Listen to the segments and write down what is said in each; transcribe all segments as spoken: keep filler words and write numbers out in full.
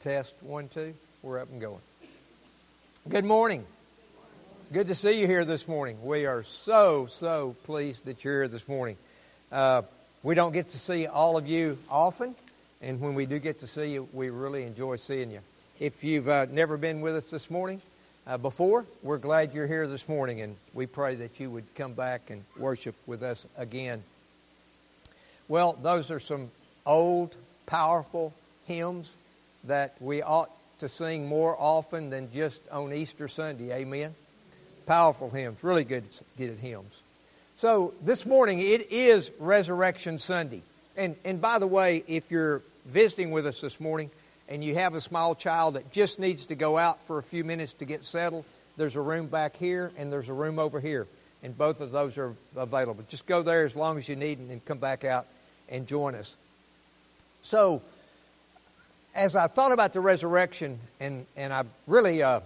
Test one, two. We're up and going. Good morning. Good to see you here this morning. We are so, so pleased that you're here this morning. Uh, we don't get to see all of you often, and when we do get to see you, we really enjoy seeing you. If you've uh, never been with us this morning uh, before, we're glad you're here this morning, and we pray that you would come back and worship with us again. Well, those are some old, powerful hymns that we ought to sing more often than just on Easter Sunday. Amen? Powerful hymns. Really good good hymns. So this morning, it is Resurrection Sunday. And, and by the way, if you're visiting with us this morning and you have a small child that just needs to go out for a few minutes to get settled, there's a room back here and there's a room over here. And both of those are available. Just go there as long as you need and then come back out and join us. So, as I thought about the resurrection, and, and I've really uh,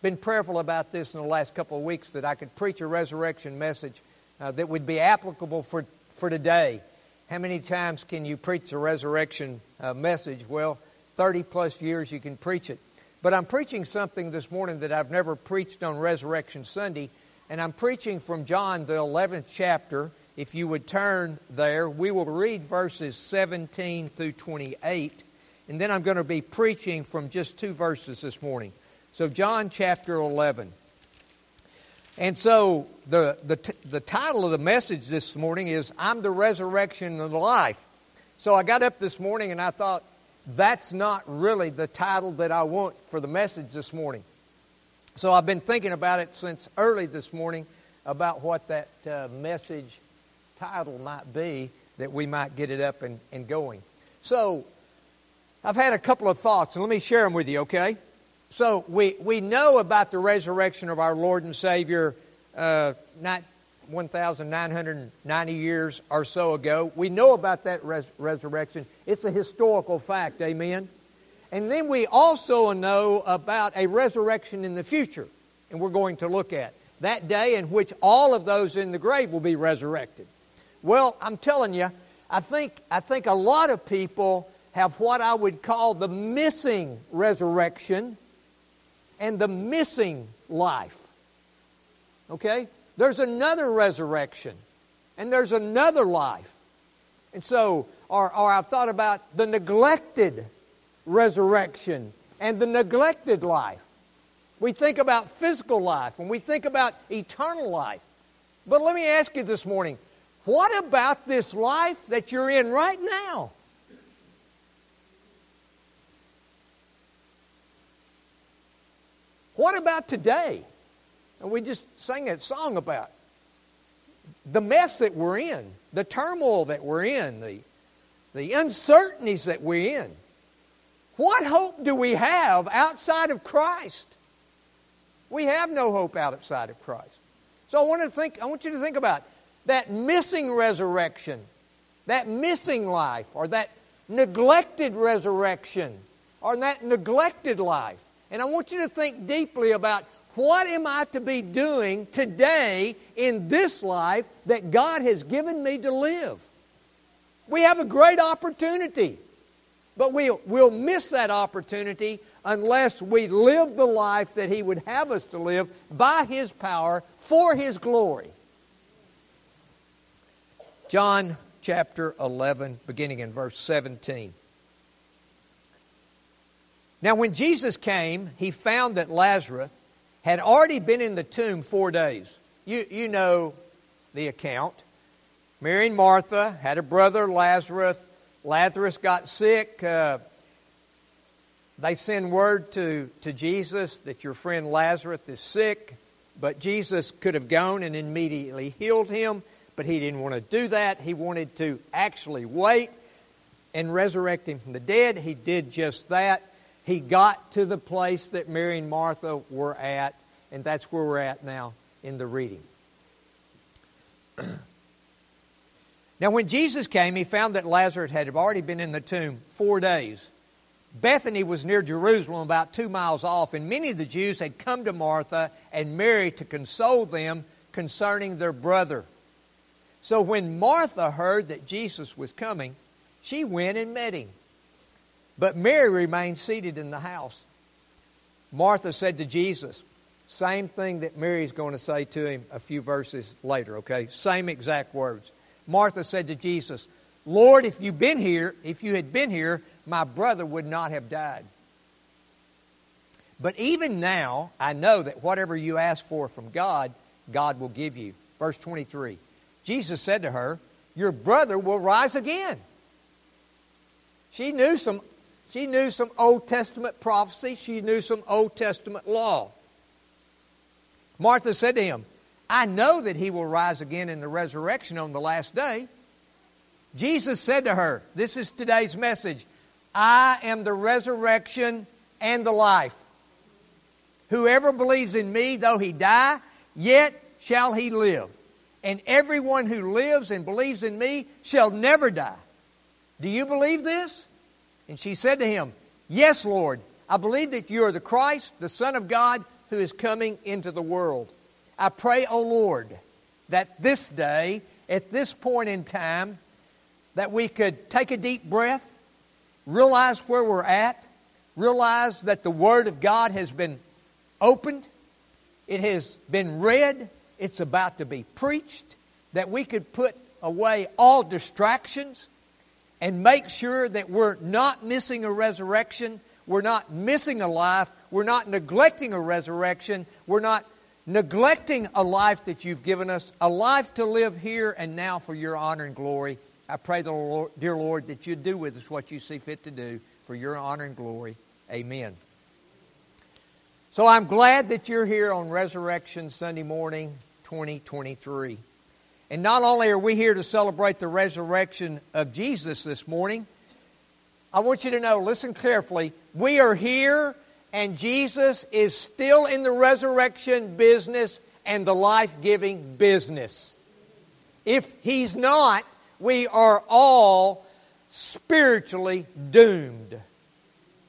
been prayerful about this in the last couple of weeks, that I could preach a resurrection message uh, that would be applicable for, for today. How many times can you preach a resurrection uh, message? Well, thirty plus years you can preach it. But I'm preaching something this morning that I've never preached on Resurrection Sunday, and I'm preaching from John, the eleventh chapter. If you would turn there, we will read verses seventeen through twenty-eight. And then I'm going to be preaching from just two verses this morning. So John chapter eleven. And so the, the the title of the message this morning is, I'm the Resurrection and the Life. So I got up this morning and I thought, that's not really the title that I want for the message this morning. So I've been thinking about it since early this morning about what that uh, message title might be, that we might get it up and, and going. So I've had a couple of thoughts, and let me share them with you, okay? So we, we know about the resurrection of our Lord and Savior uh, not one thousand nine hundred ninety years or so ago. We know about that res- resurrection. It's a historical fact, amen? And then we also know about a resurrection in the future, and we're going to look at that day in which all of those in the grave will be resurrected. Well, I'm telling you, I think I think a lot of people have what I would call the missing resurrection and the missing life. Okay? There's another resurrection and there's another life. And so, or, or I've thought about the neglected resurrection and the neglected life. We think about physical life and we think about eternal life. But let me ask you this morning, what about this life that you're in right now? What about today? And we just sang that song about the mess that we're in, the turmoil that we're in, the, the uncertainties that we're in. What hope do we have outside of Christ? We have no hope outside of Christ. So I want to think, I want you to think about that missing resurrection, that missing life, or that neglected resurrection, or that neglected life. And I want you to think deeply about, what am I to be doing today in this life that God has given me to live? We have a great opportunity, but we'll, we'll miss that opportunity unless we live the life that He would have us to live by His power for His glory. John chapter eleven, beginning in verse seventeen. Now when Jesus came, He found that Lazarus had already been in the tomb four days. You, you know the account. Mary and Martha had a brother, Lazarus. Lazarus got sick. Uh, they send word to, to Jesus that your friend Lazarus is sick. But Jesus could have gone and immediately healed him. But He didn't want to do that. He wanted to actually wait and resurrect him from the dead. He did just that. He got to the place that Mary and Martha were at, and that's where we're at now in the reading. Now, when Jesus came, He found that Lazarus had already been in the tomb four days. Bethany was near Jerusalem, about two miles off, and many of the Jews had come to Martha and Mary to console them concerning their brother. So when Martha heard that Jesus was coming, she went and met Him. But Mary remained seated in the house. Martha said to Jesus, same thing that Mary's going to say to him a few verses later, okay? Same exact words. Martha said to Jesus, Lord, if you'd been here, if you had been here, my brother would not have died. But even now, I know that whatever you ask for from God, God will give you. Verse twenty-three, Jesus said to her, your brother will rise again. She knew some, she knew some Old Testament prophecy. She knew some Old Testament law. Martha said to him, I know that he will rise again in the resurrection on the last day. Jesus said to her, this is today's message, I am the resurrection and the life. Whoever believes in me, though he die, yet shall he live. And everyone who lives and believes in me shall never die. Do you believe this? And she said to him, yes, Lord, I believe that you are the Christ, the Son of God, who is coming into the world. I pray, O Lord, that this day, at this point in time, that we could take a deep breath, realize where we're at, realize that the Word of God has been opened, it has been read, it's about to be preached, that we could put away all distractions and make sure that we're not missing a resurrection, we're not missing a life, we're not neglecting a resurrection, we're not neglecting a life that you've given us, a life to live here and now for your honor and glory. I pray, the Lord, dear Lord, that you do with us what you see fit to do for your honor and glory. Amen. So I'm glad that you're here on Resurrection Sunday morning twenty twenty-three. And not only are we here to celebrate the resurrection of Jesus this morning, I want you to know, listen carefully, we are here and Jesus is still in the resurrection business and the life-giving business. If he's not, we are all spiritually doomed.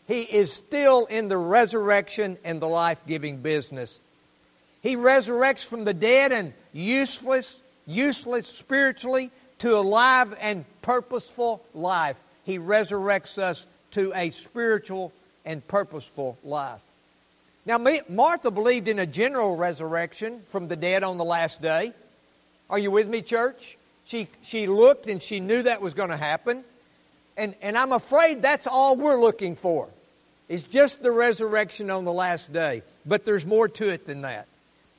He is still in the resurrection and the life-giving business. He resurrects from the dead and useless, useless spiritually to a live and purposeful life. He resurrects us to a spiritual and purposeful life. Now, Martha believed in a general resurrection from the dead on the last day. Are you with me, church? She she looked and she knew that was going to happen. And, and I'm afraid that's all we're looking for. It's just the resurrection on the last day. But there's more to it than that.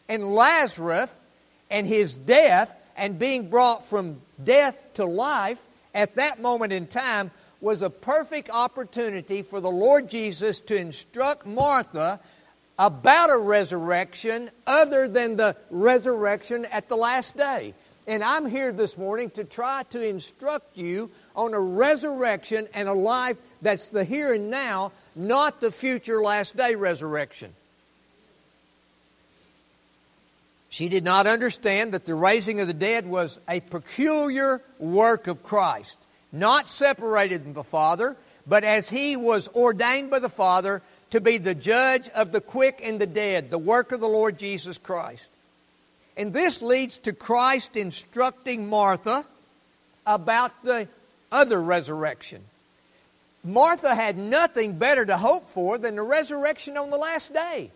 And Lazarus and his death and being brought from death to life at that moment in time was a perfect opportunity for the Lord Jesus to instruct Martha about a resurrection other than the resurrection at the last day. And I'm here this morning to try to instruct you on a resurrection and a life that's the here and now, not the future last day resurrection. She did not understand that the raising of the dead was a peculiar work of Christ, not separated from the Father, but as he was ordained by the Father to be the judge of the quick and the dead, the work of the Lord Jesus Christ. And this leads to Christ instructing Martha about the other resurrection. Martha had nothing better to hope for than the resurrection on the last day.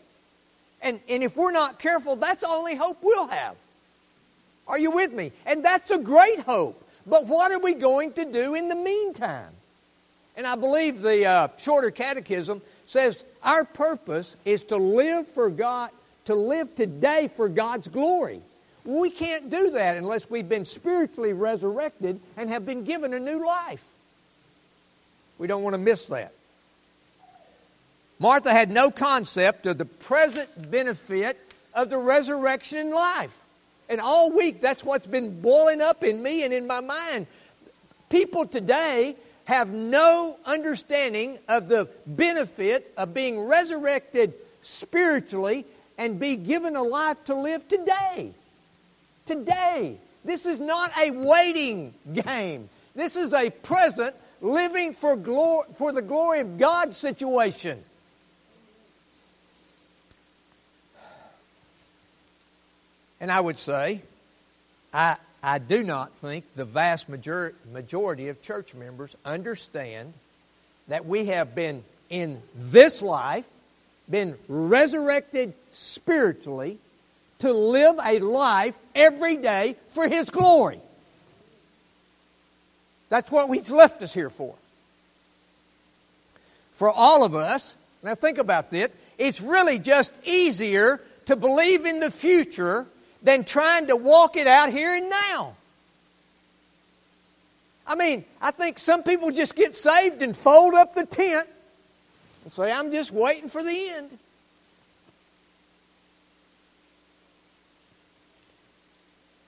And, and if we're not careful, that's the only hope we'll have. Are you with me? And that's a great hope. But what are we going to do in the meantime? And I believe the uh, Shorter Catechism says our purpose is to live for God, to live today for God's glory. We can't do that unless we've been spiritually resurrected and have been given a new life. We don't want to miss that. Martha had no concept of the present benefit of the resurrection in life. And all week, that's what's been boiling up in me and in my mind. People today have no understanding of the benefit of being resurrected spiritually and be given a life to live today. Today. This is not a waiting game. This is a present living for glory, for the glory of God situation. And I would say, I, I do not think the vast majority, majority of church members understand that we have been in this life, been resurrected spiritually, to live a life every day for His glory. That's what He's left us here for. For all of us, now think about this, it's really just easier to believe in the future than trying to walk it out here and now. I mean, I think some people just get saved and fold up the tent and say, I'm just waiting for the end.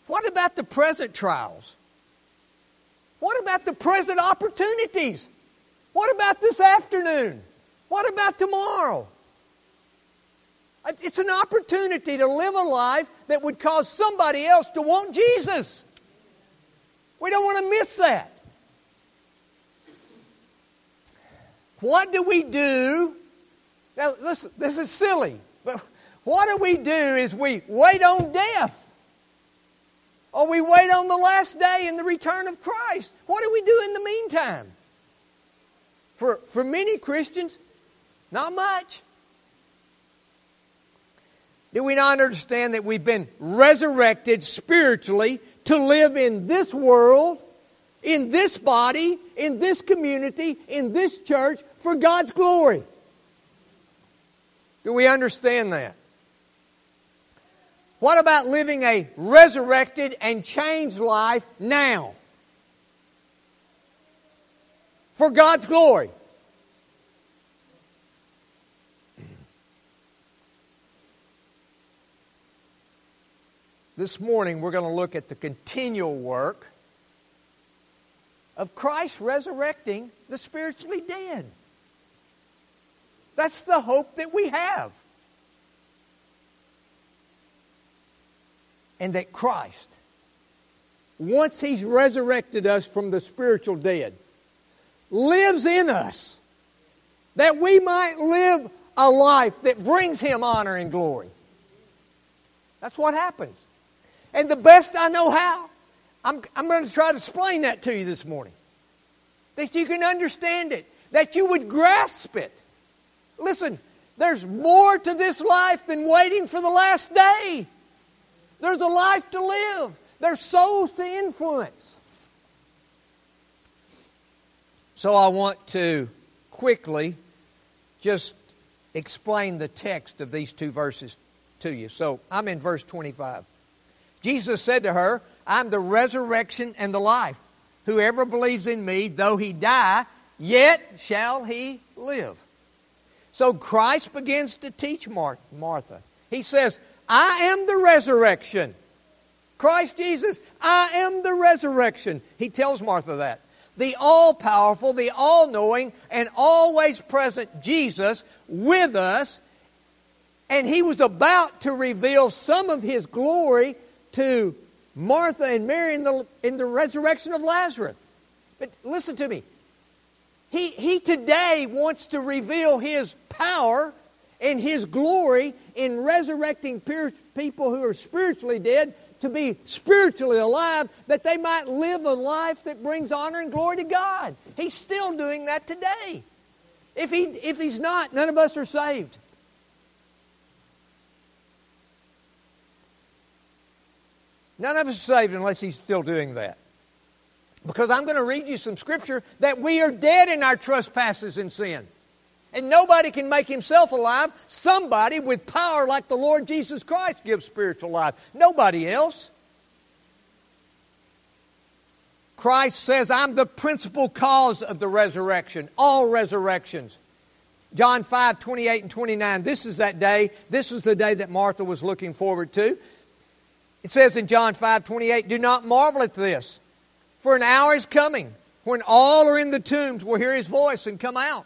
What about the present trials? What about the present opportunities? What about this afternoon? What about tomorrow? It's an opportunity to live a life that would cause somebody else to want Jesus. We don't want to miss that. What do we do? Now, listen, this is silly, but what do we do is we wait on death. Or we wait on the last day and the return of Christ. What do we do in the meantime? For, for many Christians, not much. Do we not understand that we've been resurrected spiritually to live in this world, in this body, in this community, in this church, for God's glory? Do we understand that? What about living a resurrected and changed life now? For God's glory. This morning we're going to look at the continual work of Christ resurrecting the spiritually dead. That's the hope that we have. And that Christ, once He's resurrected us from the spiritual dead, lives in us that we might live a life that brings Him honor and glory. That's what happens. And the best I know how, I'm, I'm going to try to explain that to you this morning. That you can understand it. That you would grasp it. Listen, there's more to this life than waiting for the last day. There's a life to live. There's souls to influence. So I want to quickly just explain the text of these two verses to you. So I'm in verse twenty-five. Jesus said to her, I'm the resurrection and the life. Whoever believes in me, though he die, yet shall he live. So Christ begins to teach Mar- Martha. He says, I am the resurrection. Christ Jesus, I am the resurrection. He tells Martha that. The all-powerful, the all-knowing, and always present Jesus with us. And He was about to reveal some of His glory to Martha and Mary in the, in the resurrection of Lazarus. But listen to me. He, he today wants to reveal His power and His glory in resurrecting people who are spiritually dead to be spiritually alive, that they might live a life that brings honor and glory to God. He's still doing that today. If he, if He's not, none of us are saved. None of us are saved unless He's still doing that. Because I'm going to read you some Scripture that we are dead in our trespasses and sin. And nobody can make himself alive. Somebody with power like the Lord Jesus Christ gives spiritual life. Nobody else. Christ says, I'm the principal cause of the resurrection. All resurrections. John five, twenty-eight and twenty-nine. This is that day. This was the day that Martha was looking forward to. It says in John five, twenty-eight, do not marvel at this. For an hour is coming when all are in the tombs will hear His voice and come out.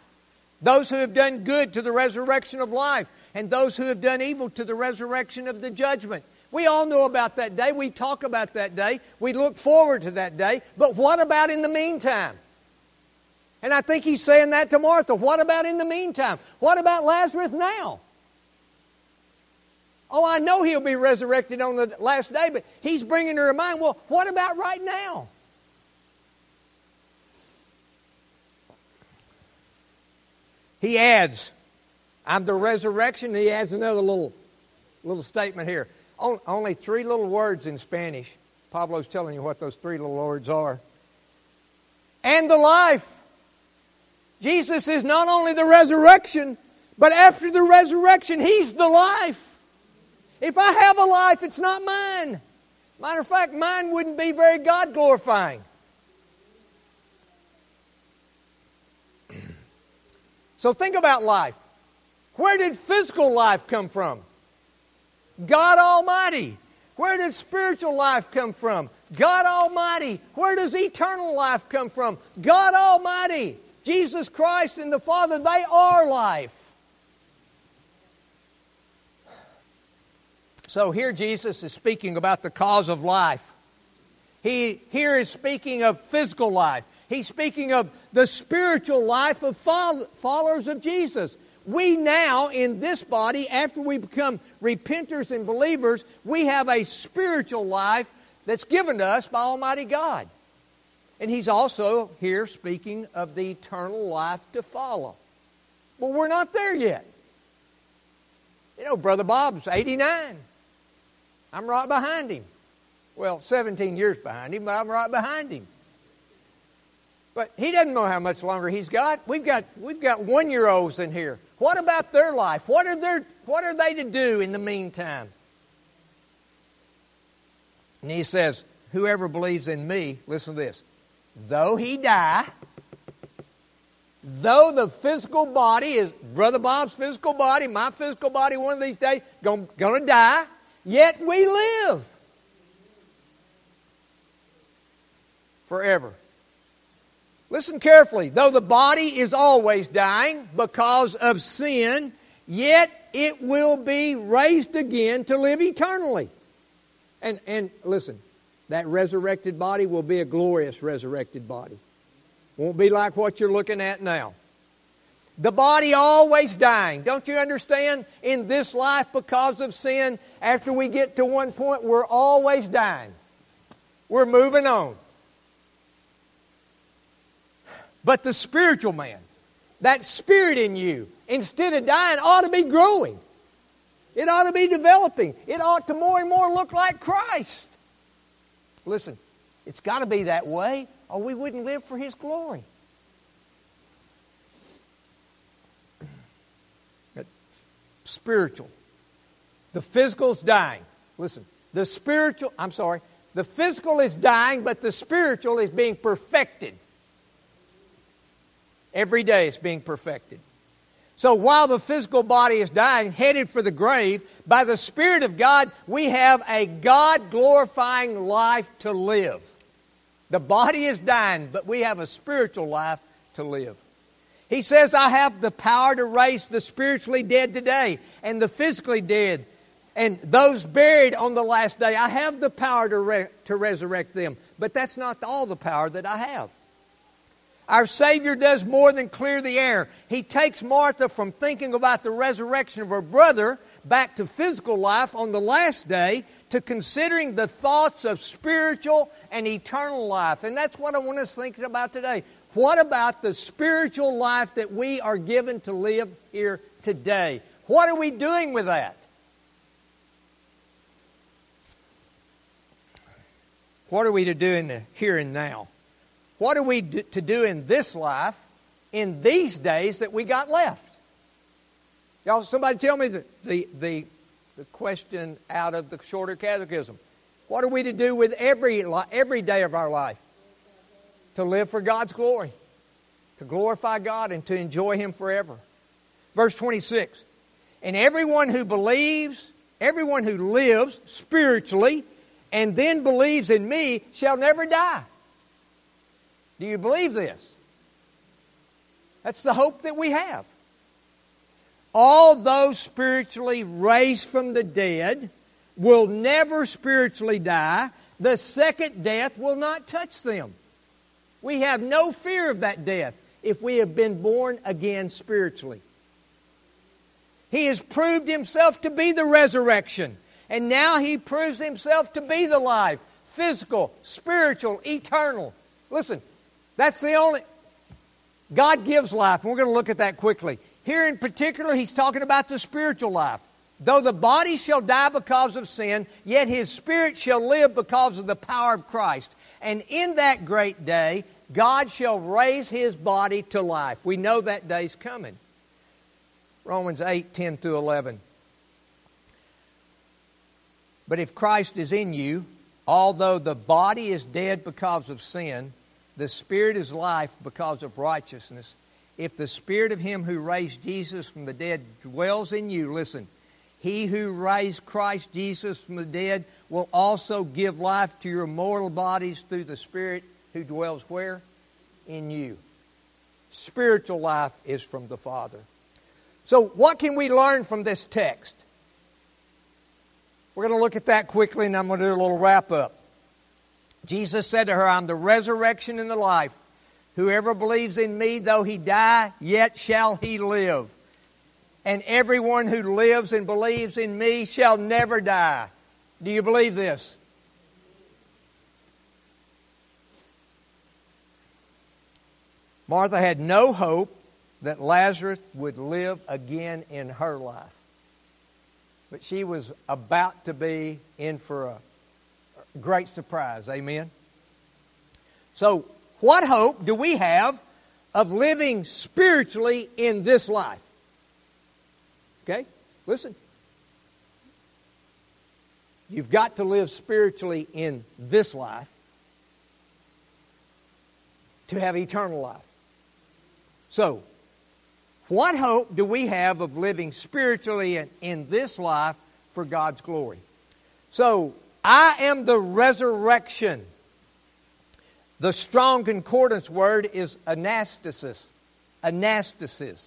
Those who have done good to the resurrection of life, and those who have done evil to the resurrection of the judgment. We all know about that day. We talk about that day. We look forward to that day. But what about in the meantime? And I think He's saying that to Martha. What about in the meantime? What about Lazarus now? Oh, I know he'll be resurrected on the last day, but He's bringing her to mind, well, what about right now? He adds, I'm the resurrection. He adds another little little statement here. Only three little words in Spanish. Pablo's telling you what those three little words are. And the life. Jesus is not only the resurrection, but after the resurrection, He's the life. If I have a life, it's not mine. Matter of fact, mine wouldn't be very God-glorifying. So think about life. Where did physical life come from? God Almighty. Where does spiritual life come from? God Almighty. Where does eternal life come from? God Almighty. Jesus Christ and the Father, they are life. So here Jesus is speaking about the cause of life. He here is speaking of physical life. He's speaking of the spiritual life of followers of Jesus. We now, in this body, after we become repenters and believers, we have a spiritual life that's given to us by Almighty God. And He's also here speaking of the eternal life to follow. But we're not there yet. You know, Brother Bob's eighty-nine. I'm right behind him. Well, seventeen years behind him, but I'm right behind him. But he doesn't know how much longer he's got. We've got we've got one-year-olds in here. What about their life? What are their what are they to do in the meantime? And He says, whoever believes in me, listen to this, though he die, though the physical body is, Brother Bob's physical body, my physical body one of these days, gonna, gonna die, yet we live forever. Listen carefully. Though the body is always dying because of sin, yet it will be raised again to live eternally. And, and listen, that resurrected body will be a glorious resurrected body. Won't be like what you're looking at now. The body always dying. Don't you understand? In this life, because of sin, after we get to one point, we're always dying. We're moving on. But the spiritual man, that spirit in you, instead of dying, ought to be growing. It ought to be developing. It ought to more and more look like Christ. Listen, it's got to be that way or we wouldn't live for His glory. Spiritual. The physical's dying. Listen, the spiritual, I'm sorry, the physical is dying, but the spiritual is being perfected. Every day it's being perfected. So while the physical body is dying, headed for the grave, by the Spirit of God, we have a God-glorifying life to live. The body is dying, but we have a spiritual life to live. He says, I have the power to raise the spiritually dead today and the physically dead and those buried on the last day. I have the power to re- to resurrect them, but that's not all the power that I have. Our Savior does more than clear the air. He takes Martha from thinking about the resurrection of her brother back to physical life on the last day to considering the thoughts of spiritual and eternal life. And that's what I want us thinking about today. What about the spiritual life that we are given to live here today? What are we doing with that? What are we to do in the here and now? What are we to do in this life, in these days that we got left? Y'all, somebody tell me the, the, the, the question out of the Shorter Catechism. What are we to do with every, every day of our life? To live for God's glory, to glorify God and to enjoy Him forever. Verse twenty-six, and everyone who believes, everyone who lives spiritually and then believes in me shall never die. Do you believe this? That's the hope that we have. All those spiritually raised from the dead will never spiritually die. The second death will not touch them. We have no fear of that death if we have been born again spiritually. He has proved Himself to be the resurrection, and now He proves Himself to be the life, physical, spiritual, eternal. Listen. That's the only... God gives life, and we're going to look at that quickly. Here in particular, he's talking about the spiritual life. Though the body shall die because of sin, yet his spirit shall live because of the power of Christ. And in that great day, God shall raise his body to life. We know that day's coming. Romans eight, ten through eleven. But if Christ is in you, although the body is dead because of sin, the spirit is life because of righteousness. If the spirit of him who raised Jesus from the dead dwells in you, listen, he who raised Christ Jesus from the dead will also give life to your mortal bodies through the spirit who dwells where? In you. Spiritual life is from the Father. So what can we learn from this text? We're going to look at that quickly, and I'm going to do a little wrap-up. Jesus said to her, I'm the resurrection and the life. Whoever believes in me, though he die, yet shall he live. And everyone who lives and believes in me shall never die. Do you believe this? Martha had no hope that Lazarus would live again in her life. But she was about to be in for a great surprise. Amen? So, what hope do we have of living spiritually in this life? Okay? Listen. You've got to live spiritually in this life to have eternal life. So, what hope do we have of living spiritually in, in this life for God's glory? So, I am the resurrection. The Strong Concordance word is anastasis. Anastasis.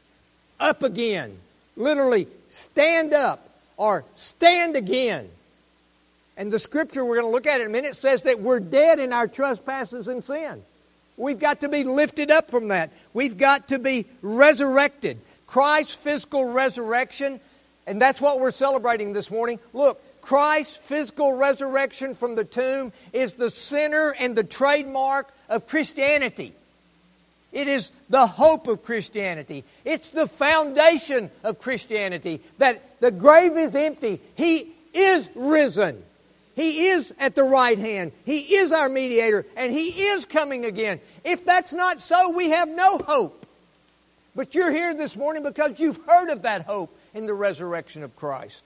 Up again. Literally, stand up or stand again. And the scripture, we're going to look at it in a minute, says that we're dead in our trespasses and sin. We've got to be lifted up from that. We've got to be resurrected. Christ's physical resurrection, and that's what we're celebrating this morning. Look, Christ's physical resurrection from the tomb is the center and the trademark of Christianity. It is the hope of Christianity. It's the foundation of Christianity, that the grave is empty. He is risen. He is at the right hand. He is our mediator, and He is coming again. If that's not so, we have no hope. But you're here this morning because you've heard of that hope in the resurrection of Christ.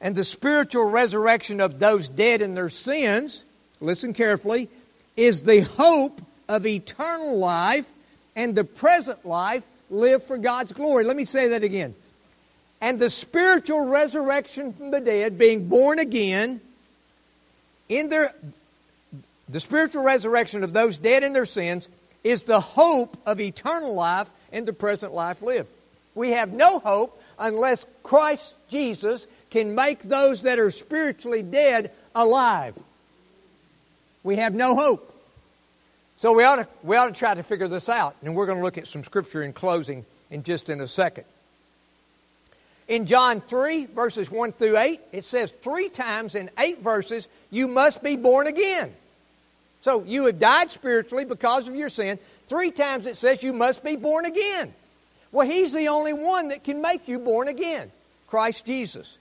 And the spiritual resurrection of those dead in their sins, listen carefully, is the hope of eternal life and the present life lived for God's glory. Let me say that again. And the spiritual resurrection from the dead, being born again, in their, the spiritual resurrection of those dead in their sins is the hope of eternal life and the present life lived. We have no hope unless Christ Jesus can make those that are spiritually dead alive. We have no hope. So we ought to, we ought to try to figure this out. And we're going to look at some scripture in closing in just in a second. In John three, verses one through eight, it says three times in eight verses, you must be born again. So you have died spiritually because of your sin. Three times it says you must be born again. Well, He's the only one that can make you born again, Christ Jesus.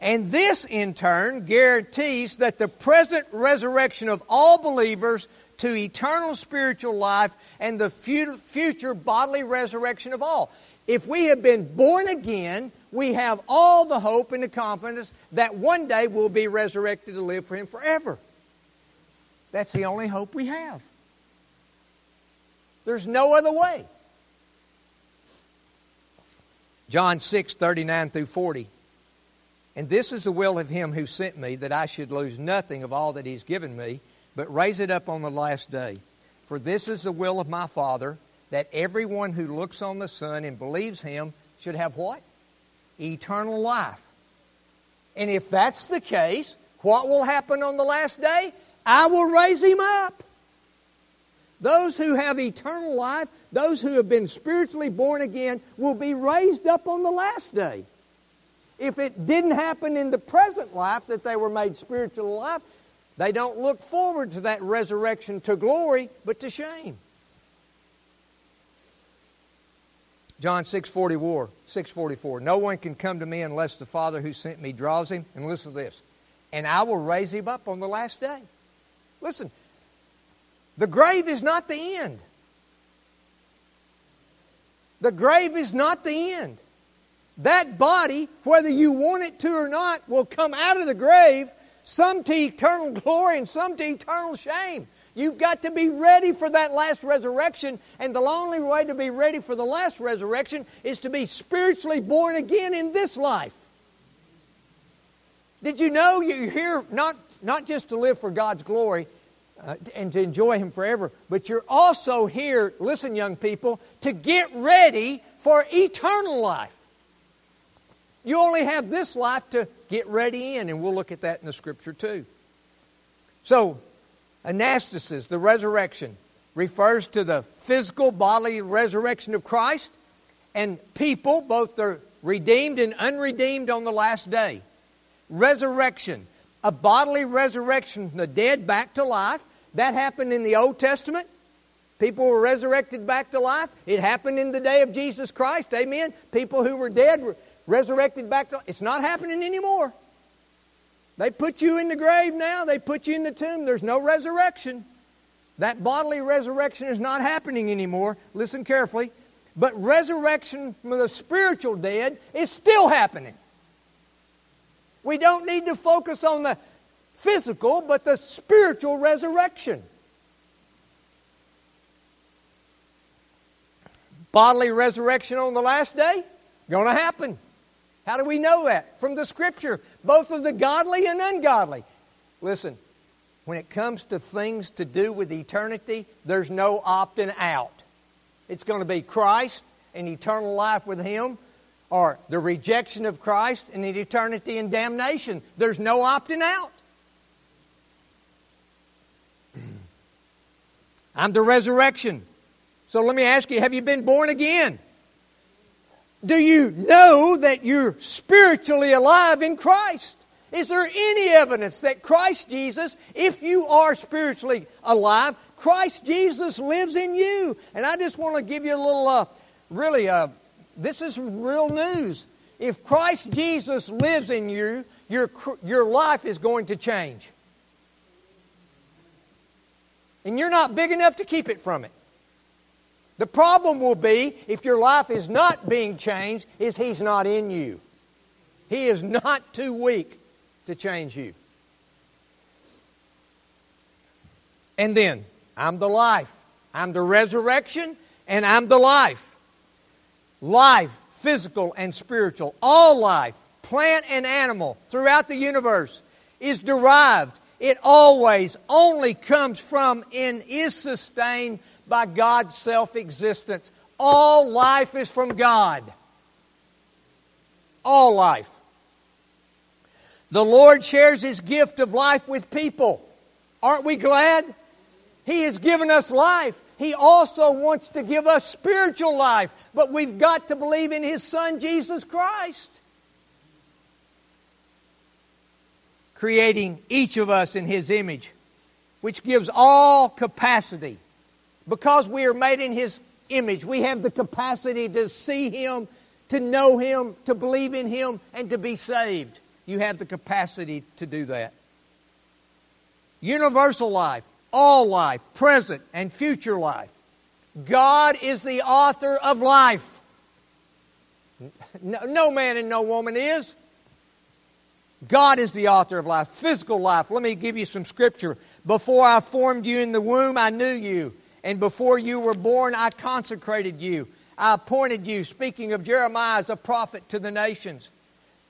And this, in turn, guarantees that the present resurrection of all believers to eternal spiritual life and the future bodily resurrection of all. If we have been born again, we have all the hope and the confidence that one day we'll be resurrected to live for Him forever. That's the only hope we have. There's no other way. John six, thirty-nine through forty. And this is the will of Him who sent me, that I should lose nothing of all that He's given me, but raise it up on the last day. For this is the will of my Father, that everyone who looks on the Son and believes Him should have what? Eternal life. And if that's the case, what will happen on the last day? I will raise him up. Those who have eternal life, those who have been spiritually born again, will be raised up on the last day. If it didn't happen in the present life that they were made spiritually alive, they don't look forward to that resurrection to glory, but to shame. John six forty-four, no one can come to me unless the Father who sent me draws him. And listen to this. And I will raise him up on the last day. Listen, the grave is not the end. The grave is not the end. That body, whether you want it to or not, will come out of the grave, some to eternal glory and some to eternal shame. You've got to be ready for that last resurrection. And the only way to be ready for the last resurrection is to be spiritually born again in this life. Did you know you're here not, not just to live for God's glory uh, and to enjoy Him forever, but you're also here, listen young people, to get ready for eternal life. You only have this life to get ready in, and we'll look at that in the Scripture too. So, anastasis, the resurrection, refers to the physical bodily resurrection of Christ, and people, both the redeemed and unredeemed, on the last day. Resurrection, a bodily resurrection from the dead back to life. That happened in the Old Testament. People were resurrected back to life. It happened in the day of Jesus Christ. Amen. People who were dead were resurrected back to life. It's not happening anymore. They put you in the grave now. They put you in the tomb. There's no resurrection. That bodily resurrection is not happening anymore. Listen carefully. But resurrection from the spiritual dead is still happening. We don't need to focus on the physical, but the spiritual resurrection. Bodily resurrection on the last day, going to happen. How do we know that? From the Scripture, both of the godly and ungodly. Listen, when it comes to things to do with eternity, there's no opting out. It's going to be Christ and eternal life with Him, or the rejection of Christ and the eternity and damnation. There's no opting out. I'm the resurrection. So let me ask you, have you been born again? Do you know that you're spiritually alive in Christ? Is there any evidence that Christ Jesus, if you are spiritually alive, Christ Jesus lives in you? And I just want to give you a little, uh, really, uh, this is real news. If Christ Jesus lives in you, your, your life is going to change. And you're not big enough to keep it from it. The problem will be, if your life is not being changed, is He's not in you. He is not too weak to change you. And then, I'm the life. I'm the resurrection, and I'm the life. Life, physical and spiritual, all life, plant and animal, throughout the universe, is derived. It always only comes from and is sustained by God's self-existence. All life is from God. All life. The Lord shares His gift of life with people. Aren't we glad? He has given us life. He also wants to give us spiritual life. But we've got to believe in His Son, Jesus Christ. Creating each of us in His image, which gives all capacity. Because we are made in His image, we have the capacity to see Him, to know Him, to believe in Him, and to be saved. You have the capacity to do that. Universal life, all life, present and future life. God is the author of life. No, no man and no woman is. God is the author of life, physical life. Let me give you some Scripture. Before I formed you in the womb, I knew you. And before you were born, I consecrated you. I appointed you, speaking of Jeremiah, as a prophet to the nations.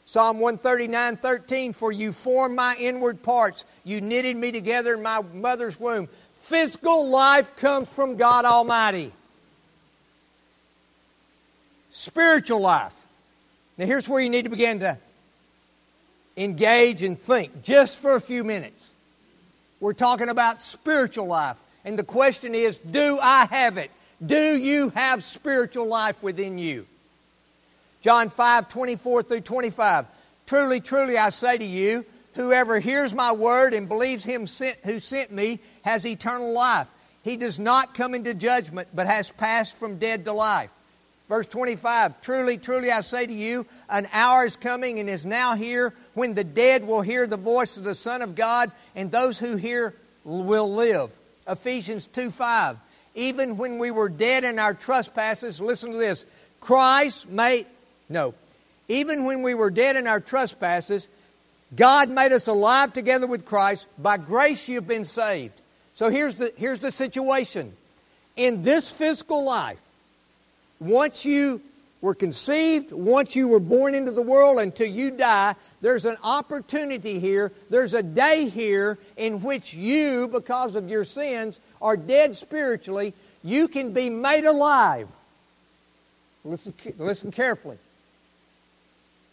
Psalm one thirty-nine, thirteen, for you formed my inward parts. You knitted me together in my mother's womb. Physical life comes from God Almighty. Spiritual life. Now here's where you need to begin to engage and think just for a few minutes. We're talking about spiritual life. And the question is, do I have it? Do you have spiritual life within you? John five, twenty-four through twenty-five. Truly, truly, I say to you, whoever hears my word and believes him sent, who sent me has eternal life. He does not come into judgment, but has passed from dead to life. Verse twenty-five, truly, truly, I say to you, an hour is coming and is now here when the dead will hear the voice of the Son of God, and those who hear will live. Ephesians two five, even when we were dead in our trespasses, listen to this, Christ made, no, even when we were dead in our trespasses, God made us alive together with Christ. By grace you've been saved. So here's the, here's the situation. In this physical life, once you were conceived, once you were born into the world, until you die, there's an opportunity here, there's a day here in which you, because of your sins, are dead spiritually. You can be made alive. Listen, listen carefully.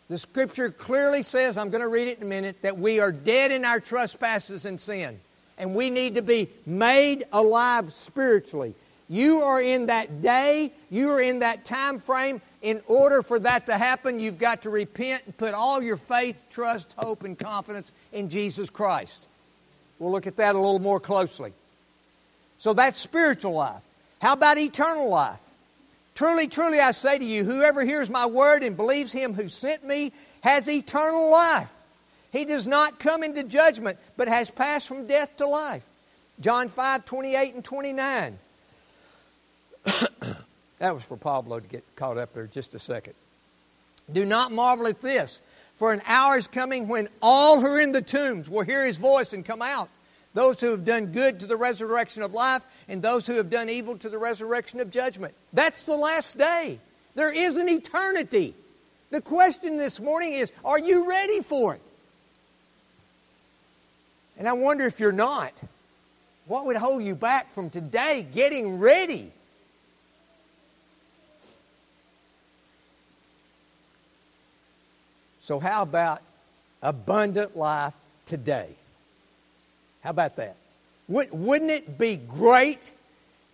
The Scripture clearly says, I'm going to read it in a minute, that we are dead in our trespasses and sin, and we need to be made alive spiritually. You are in that day, you are in that time frame. In order for that to happen, you've got to repent and put all your faith, trust, hope, and confidence in Jesus Christ. We'll look at that a little more closely. So that's spiritual life. How about eternal life? Truly, truly, I say to you, whoever hears my word and believes him who sent me has eternal life. He does not come into judgment, but has passed from death to life. John five, twenty-eight and twenty-nine. That was for Pablo to get caught up there just a second. Do not marvel at this, for an hour is coming when all who are in the tombs will hear his voice and come out. Those who have done good to the resurrection of life, and those who have done evil to the resurrection of judgment. That's the last day. There is an eternity. The question this morning is, are you ready for it? And I wonder if you're not. What would hold you back from today getting ready? So how about abundant life today? How about that? Wouldn't it be great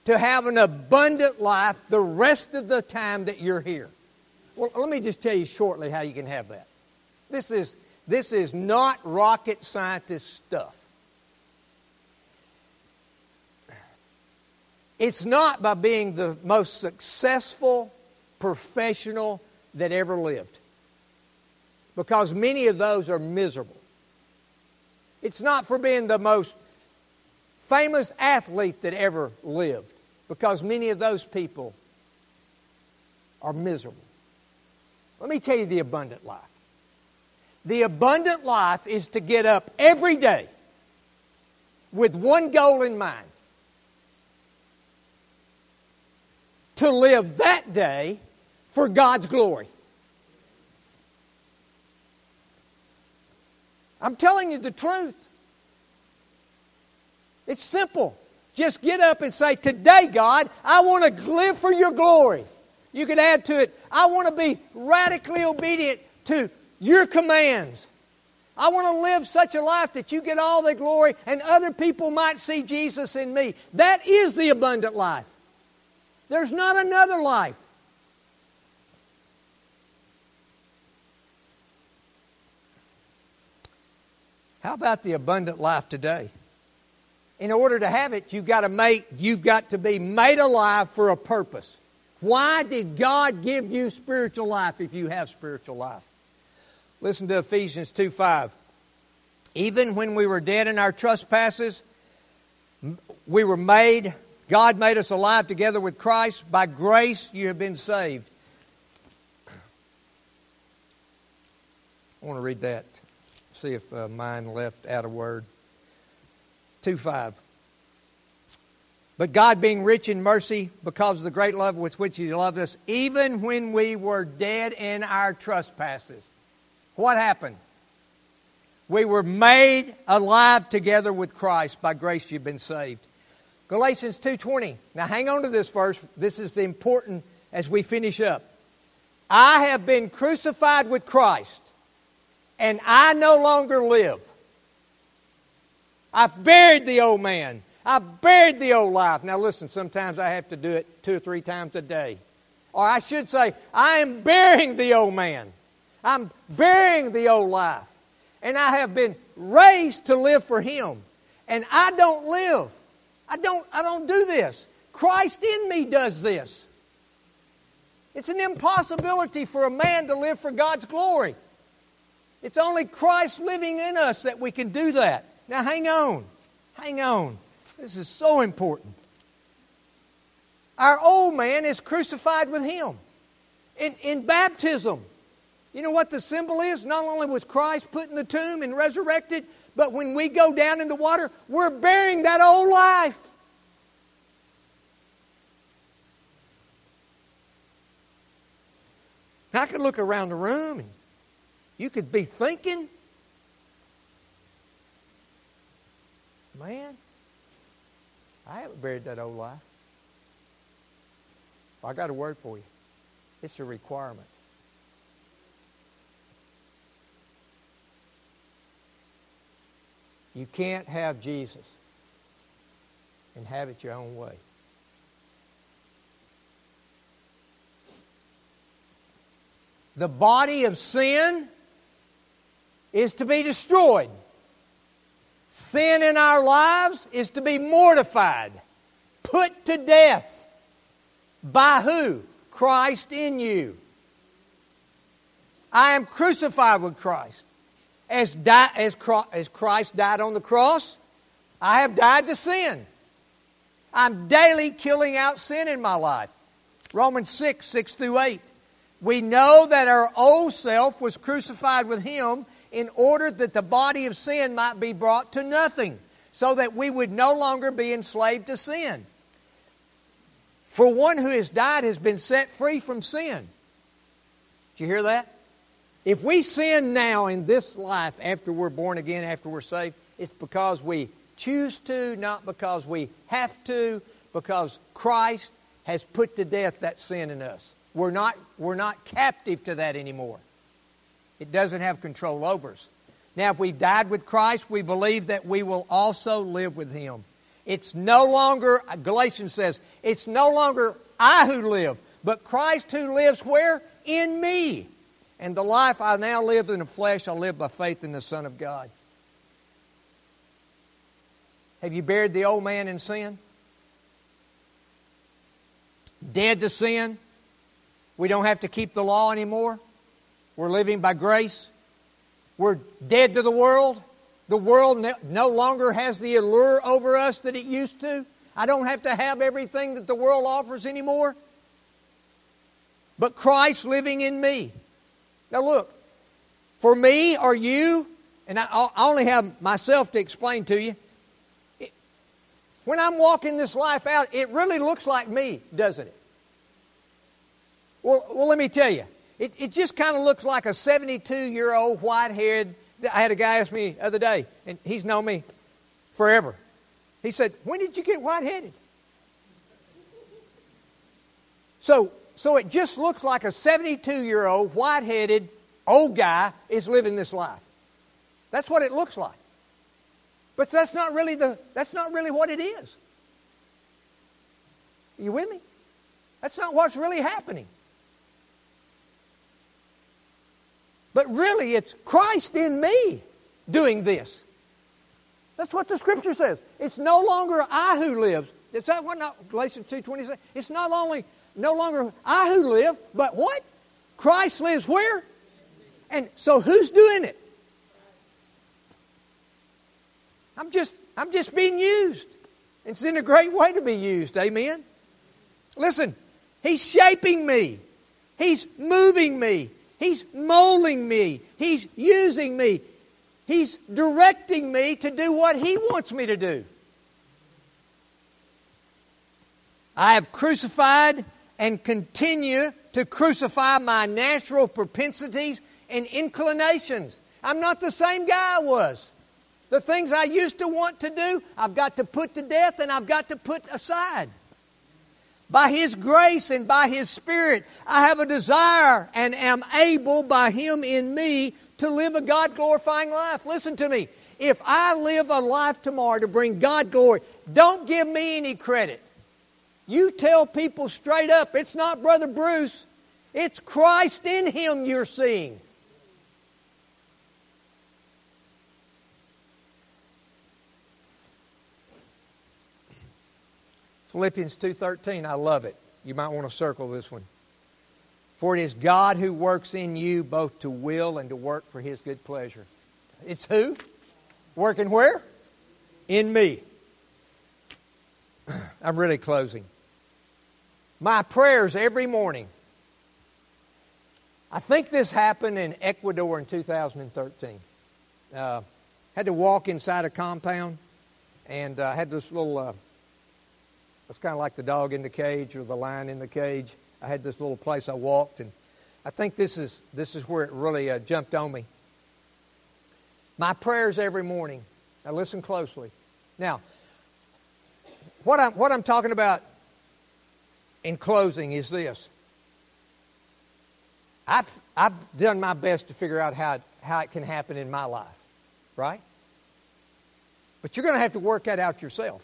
to have an abundant life the rest of the time that you're here? Well, let me just tell you shortly how you can have that. This is, this is not rocket scientist stuff. It's not by being the most successful professional that ever lived, because many of those are miserable. It's not for being the most famous athlete that ever lived, because many of those people are miserable. Let me tell you the abundant life. The abundant life is to get up every day with one goal in mind. To live that day for God's glory. I'm telling you the truth. It's simple. Just get up and say, today, God, I want to live for your glory. You can add to it, I want to be radically obedient to your commands. I want to live such a life that you get all the glory and other people might see Jesus in me. That is the abundant life. There's not another life. How about the abundant life today? In order to have it, you've got to make, you've got to be made alive for a purpose. Why did God give you spiritual life if you have spiritual life? Listen to Ephesians two five. Even when we were dead in our trespasses, we were made, God made us alive together with Christ. By grace you have been saved. I want to read that. See if uh, mine left out a word. two five. But God being rich in mercy, because of the great love with which he loved us, even when we were dead in our trespasses. What happened? We were made alive together with Christ. By grace you've been saved. Galatians two twenty. Now hang on to this verse. This is important as we finish up. I have been crucified with Christ. And I no longer live. I buried the old man. I buried the old life. Now listen, sometimes I have to do it two or three times a day. Or I should say, I am burying the old man. I'm burying the old life. And I have been raised to live for him. And I don't live. I don't, I don't do this. Christ in me does this. It's an impossibility for a man to live for God's glory. It's only Christ living in us that we can do that. Now hang on. Hang on. This is so important. Our old man is crucified with Him. In, in baptism, you know what the symbol is? Not only was Christ put in the tomb and resurrected, but when we go down in the water, we're burying that old life. I could look around the room and you could be thinking, man, I haven't buried that old life. I got a word for you. It's a requirement. You can't have Jesus and have it your own way. The body of sin is to be destroyed. Sin in our lives is to be mortified, put to death. By who? Christ in you. I am crucified with Christ. As, di- as, cro- as Christ died on the cross, I have died to sin. I'm daily killing out sin in my life. Romans six, six through eight. We know that our old self was crucified with Him in order that the body of sin might be brought to nothing, so that we would no longer be enslaved to sin. For one who has died has been set free from sin. Did you hear that? If we sin now in this life after we're born again, after we're saved, it's because we choose to, not because we have to, because Christ has put to death that sin in us. We're not, we're not captive to that anymore. It doesn't have control over us. Now, if we've died with Christ, we believe that we will also live with Him. It's no longer, Galatians says, it's no longer I who live, but Christ who lives where? In me. And the life I now live in the flesh, I live by faith in the Son of God. Have you buried the old man in sin? Dead to sin? We don't have to keep the law anymore. We're living by grace. We're dead to the world. The world no longer has the allure over us that it used to. I don't have to have everything that the world offers anymore. But Christ living in me. Now look, for me or you, and I only have myself to explain to you, it, when I'm walking this life out, it really looks like me, doesn't it? Well, well, let me tell you, it, it just kind of looks like a seventy-two-year-old white-haired. I had a guy ask me the other day, and he's known me forever. He said, when did you get white-headed? So, so it just looks like a seventy-two-year-old white-headed old guy is living this life. That's what it looks like. But that's not really the. That's not really what it is. Are you with me? That's not what's really happening. But really, it's Christ in me doing this. That's what the Scripture says. It's no longer I who lives. Is that what not Galatians two twenty says? It's not only no longer I who live, but what? Christ lives where? And so who's doing it? I'm just I'm just being used. It's in a great way to be used. Amen. Listen, He's shaping me. He's moving me. He's molding me. He's using me. He's directing me to do what He wants me to do. I have crucified and continue to crucify my natural propensities and inclinations. I'm not the same guy I was. The things I used to want to do, I've got to put to death and I've got to put aside. By His grace and by His Spirit, I have a desire and am able by Him in me to live a God-glorifying life. Listen to me. If I live a life tomorrow to bring God glory, don't give me any credit. You tell people straight up, it's not Brother Bruce. It's Christ in him you're seeing. Philippians two thirteen, I love it. You might want to circle this one. For it is God who works in you both to will and to work for His good pleasure. It's who? Working where? In me. I'm really closing. My prayers every morning. I think this happened in Ecuador in two thousand thirteen. Uh, had to walk inside a compound, and I uh, had this little, uh, it's kind of like the dog in the cage or the lion in the cage. I had this little place I walked, and I think this is, this is where it really uh, jumped on me. My prayers every morning. Now listen closely. Now, what I'm, what I'm talking about in closing is this. I've, I've done my best to figure out how it, how it can happen in my life, right? But you're going to have to work that out yourself.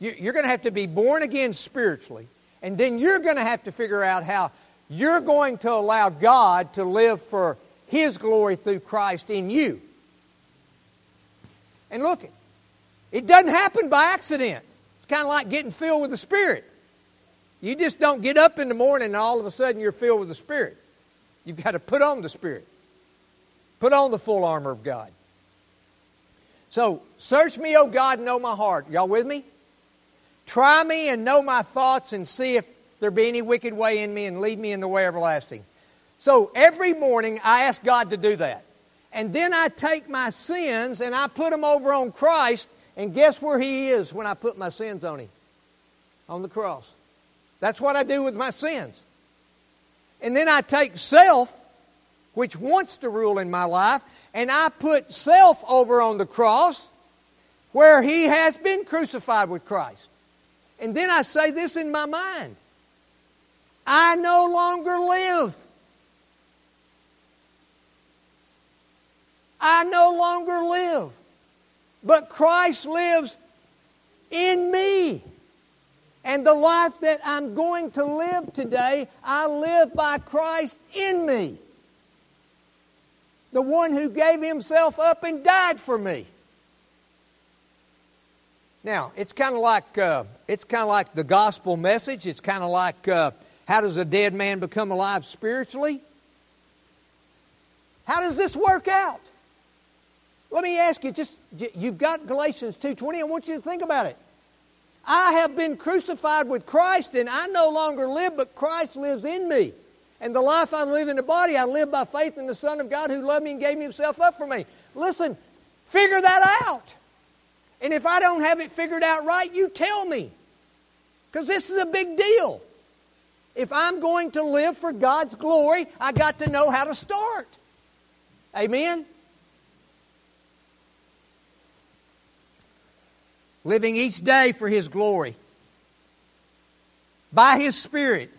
You, you're going to have to be born again spiritually, and then you're going to have to figure out how you're going to allow God to live for His glory through Christ in you. And look, it doesn't happen by accident. It's kind of like getting filled with the Spirit. You just don't get up in the morning and all of a sudden you're filled with the Spirit. You've got to put on the Spirit. Put on the full armor of God. So, search me, O God, and know my heart. Y'all with me? Try me and know my thoughts and see if there be any wicked way in me and lead me in the way everlasting. So, every morning I ask God to do that. And then I take my sins and I put them over on Christ. And guess where He is when I put my sins on Him? On the cross. That's what I do with my sins. And then I take self, which wants to rule in my life, and I put self over on the cross where He has been crucified with Christ. And then I say this in my mind. I no longer live. I no longer live, but Christ lives in me. And the life that I'm going to live today, I live by Christ in me. The one who gave Himself up and died for me. Now, it's kind of like uh, it's kind of like the gospel message. It's kind of like uh, how does a dead man become alive spiritually? How does this work out? Let me ask you, just you've got Galatians two twenty. I want you to think about it. I have been crucified with Christ, and I no longer live, but Christ lives in me. And the life I live in the body, I live by faith in the Son of God who loved me and gave Himself up for me. Listen, figure that out. And if I don't have it figured out right, you tell me. Because this is a big deal. If I'm going to live for God's glory, I got to know how to start. Amen? Living each day for His glory, by His Spirit,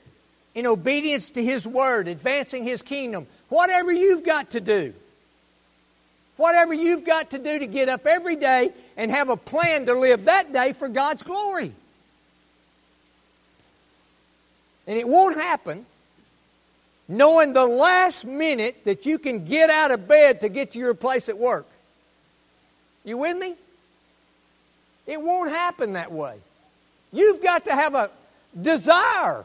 in obedience to His Word, advancing His kingdom. Whatever you've got to do, whatever you've got to do to get up every day and have a plan to live that day for God's glory. And it won't happen knowing the last minute that you can get out of bed to get to your place at work. You with me? It won't happen that way. You've got to have a desire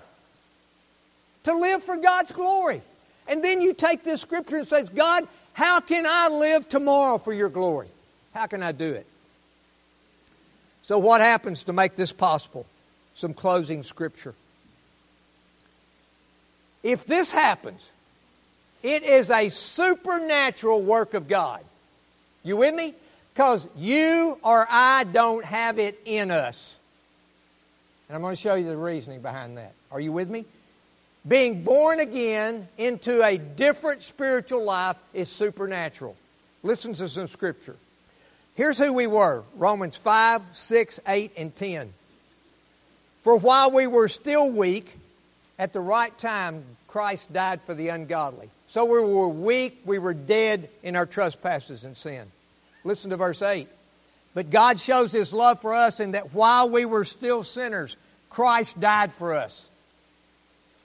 to live for God's glory. And then you take this scripture and say, God, how can I live tomorrow for your glory? How can I do it? So what happens to make this possible? Some closing scripture. If this happens, it is a supernatural work of God. You with me? Because you or I don't have it in us. And I'm going to show you the reasoning behind that. Are you with me? Being born again into a different spiritual life is supernatural. Listen to some scripture. Here's who we were. Romans five, six, eight, and ten. For while we were still weak, at the right time Christ died for the ungodly. So we were weak, we were dead in our trespasses and sin. Listen to verse eight. But God shows His love for us in that while we were still sinners, Christ died for us.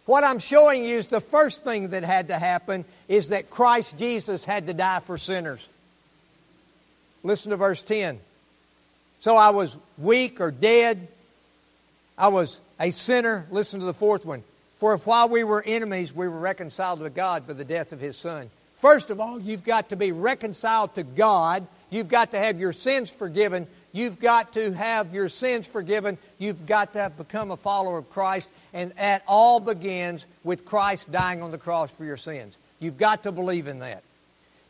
What I'm showing you is the first thing that had to happen is that Christ Jesus had to die for sinners. Listen to verse ten. So I was weak or dead. I was a sinner. Listen to the fourth one. For if while we were enemies, we were reconciled to God by the death of His Son. First of all, you've got to be reconciled to God. You've got to have your sins forgiven. You've got to have your sins forgiven. You've got to have become a follower of Christ. And that all begins with Christ dying on the cross for your sins. You've got to believe in that.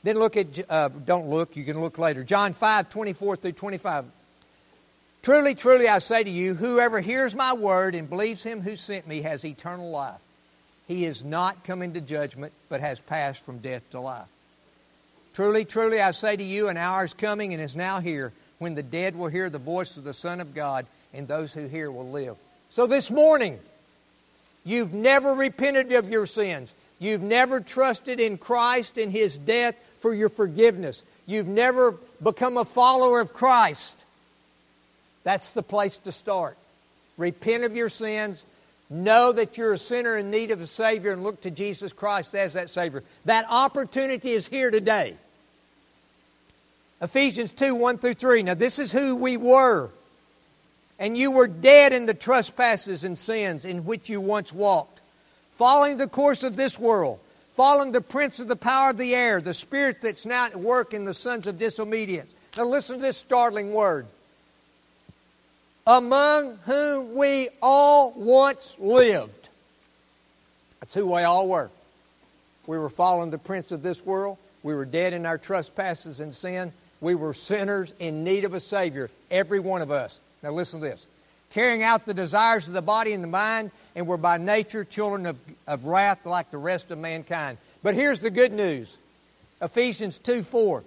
Then look at, uh, don't look, you can look later. John five, twenty-four through twenty-five. Truly, truly, I say to you, whoever hears my word and believes him who sent me has eternal life. He is not come into judgment, but has passed from death to life. Truly, truly, I say to you, an hour is coming and is now here, when the dead will hear the voice of the Son of God, and those who hear will live. So this morning, you've never repented of your sins. You've never trusted in Christ and His death for your forgiveness. You've never become a follower of Christ. That's the place to start. Repent of your sins. Know that you're a sinner in need of a Savior, and look to Jesus Christ as that Savior. That opportunity is here today. Ephesians two, one through three. Now this is who we were. And you were dead in the trespasses and sins in which you once walked, following the course of this world, following the prince of the power of the air, the spirit that's now at work in the sons of disobedience. Now listen to this startling word. Among whom we all once lived. That's who we all were. We were following the prince of this world. We were dead in our trespasses and sin. We were sinners in need of a Savior, every one of us. Now listen to this. Carrying out the desires of the body and the mind, and were by nature children of, of wrath like the rest of mankind. But here's the good news. Ephesians two, four.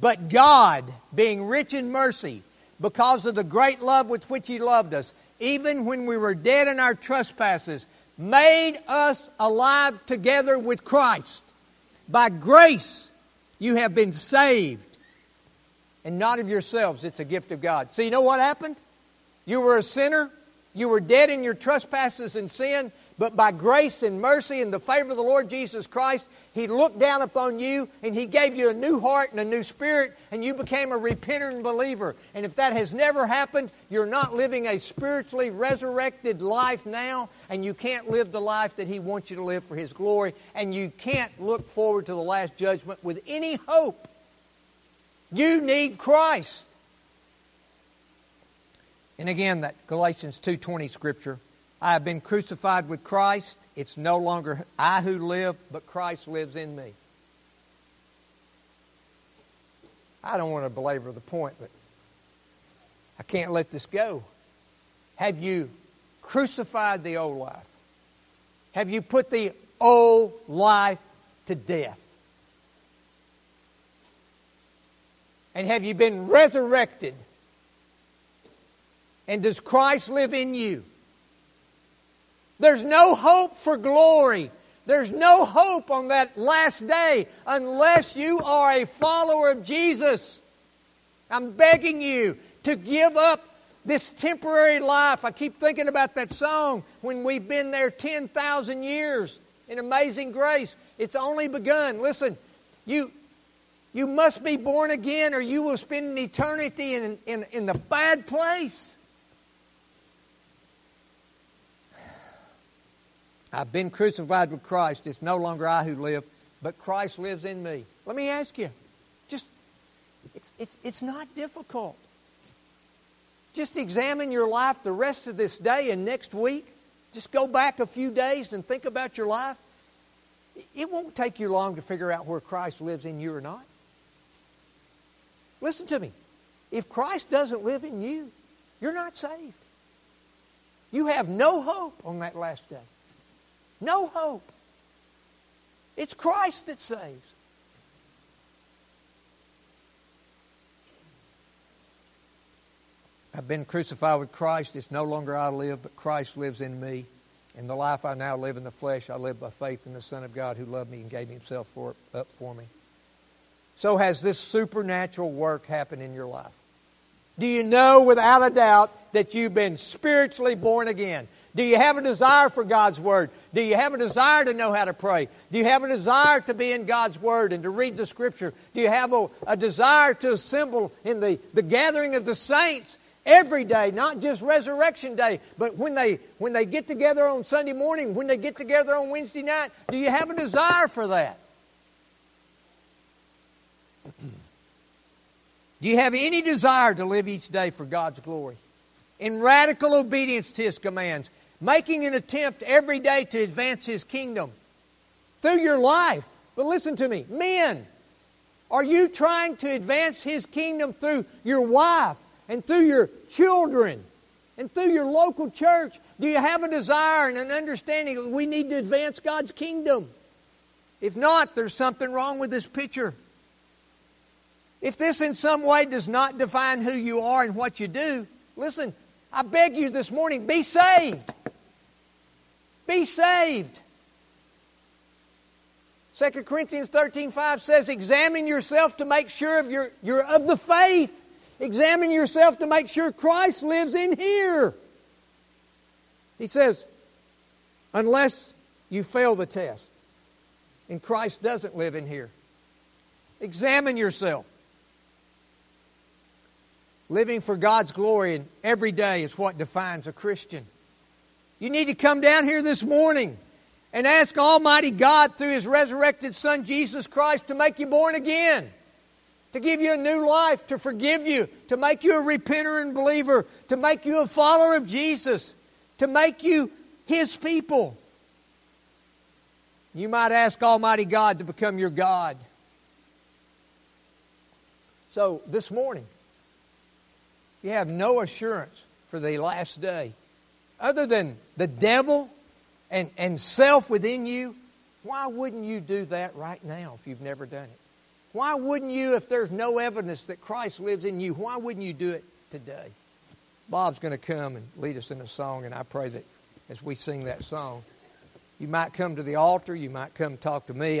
But God, being rich in mercy, because of the great love with which He loved us, even when we were dead in our trespasses, made us alive together with Christ. By grace you have been saved, and not of yourselves. It's a gift of God. So you know what happened? You were a sinner. You were dead in your trespasses and sin, but by grace and mercy and the favor of the Lord Jesus Christ, He looked down upon you, and He gave you a new heart and a new spirit, and you became a repentant and believer. And if that has never happened, you're not living a spiritually resurrected life now, and you can't live the life that He wants you to live for His glory, and you can't look forward to the last judgment with any hope. You need Christ. And again, that Galatians two twenty scripture, I have been crucified with Christ. It's no longer I who live, but Christ lives in me. I don't want to belabor the point, but I can't let this go. Have you crucified the old life? Have you put the old life to death? And have you been resurrected? And does Christ live in you? There's no hope for glory. There's no hope on that last day unless you are a follower of Jesus. I'm begging you to give up this temporary life. I keep thinking about that song, When We've Been There ten thousand Years in Amazing Grace. It's only begun. Listen, you, you must be born again or you will spend an eternity in, in, in the bad place. I've been crucified with Christ. It's no longer I who live, but Christ lives in me. Let me ask you, just, it's, it's, it's not difficult. Just examine your life the rest of this day and next week. Just go back a few days and think about your life. It won't take you long to figure out where Christ lives in you or not. Listen to me. If Christ doesn't live in you, you're not saved. You have no hope on that last day. No hope. It's Christ that saves. I've been crucified with Christ. It's no longer I live, but Christ lives in me. In the life I now live in the flesh, I live by faith in the Son of God who loved me and gave Himself for, up for me. So has this supernatural work happened in your life? Do you know without a doubt that you've been spiritually born again? Do you have a desire for God's Word? Do you have a desire to know how to pray? Do you have a desire to be in God's Word and to read the Scripture? Do you have a, a desire to assemble in the, the gathering of the saints Every day, not just Resurrection Day, but when they when they get together on Sunday morning, when they get together on Wednesday night, do you have a desire for that? Do you have any desire to live each day for God's glory? In radical obedience to His commands, making an attempt every day to advance His kingdom through your life. But listen to me, men, are you trying to advance His kingdom through your wife? And through your children, and through your local church? Do you have a desire and an understanding that we need to advance God's kingdom? If not, there's something wrong with this picture. If this in some way does not define who you are and what you do, listen, I beg you this morning, be saved. Be saved. Second Corinthians thirteen five says, examine yourself to make sure of your, you're of the faith. Examine yourself to make sure Christ lives in here. He says, unless you fail the test and Christ doesn't live in here, examine yourself. Living for God's glory in every day is what defines a Christian. You need to come down here this morning and ask Almighty God through His resurrected Son, Jesus Christ, to make you born again, to give you a new life, to forgive you, to make you a repenter and believer, to make you a follower of Jesus, to make you His people. You might ask Almighty God to become your God. So this morning, you have no assurance for the last day. Other than the devil and, and self within you, why wouldn't you do that right now if you've never done it? Why wouldn't you, if there's no evidence that Christ lives in you, why wouldn't you do it today? Bob's going to come and lead us in a song, and I pray that as we sing that song, you might come to the altar, you might come talk to me. I'll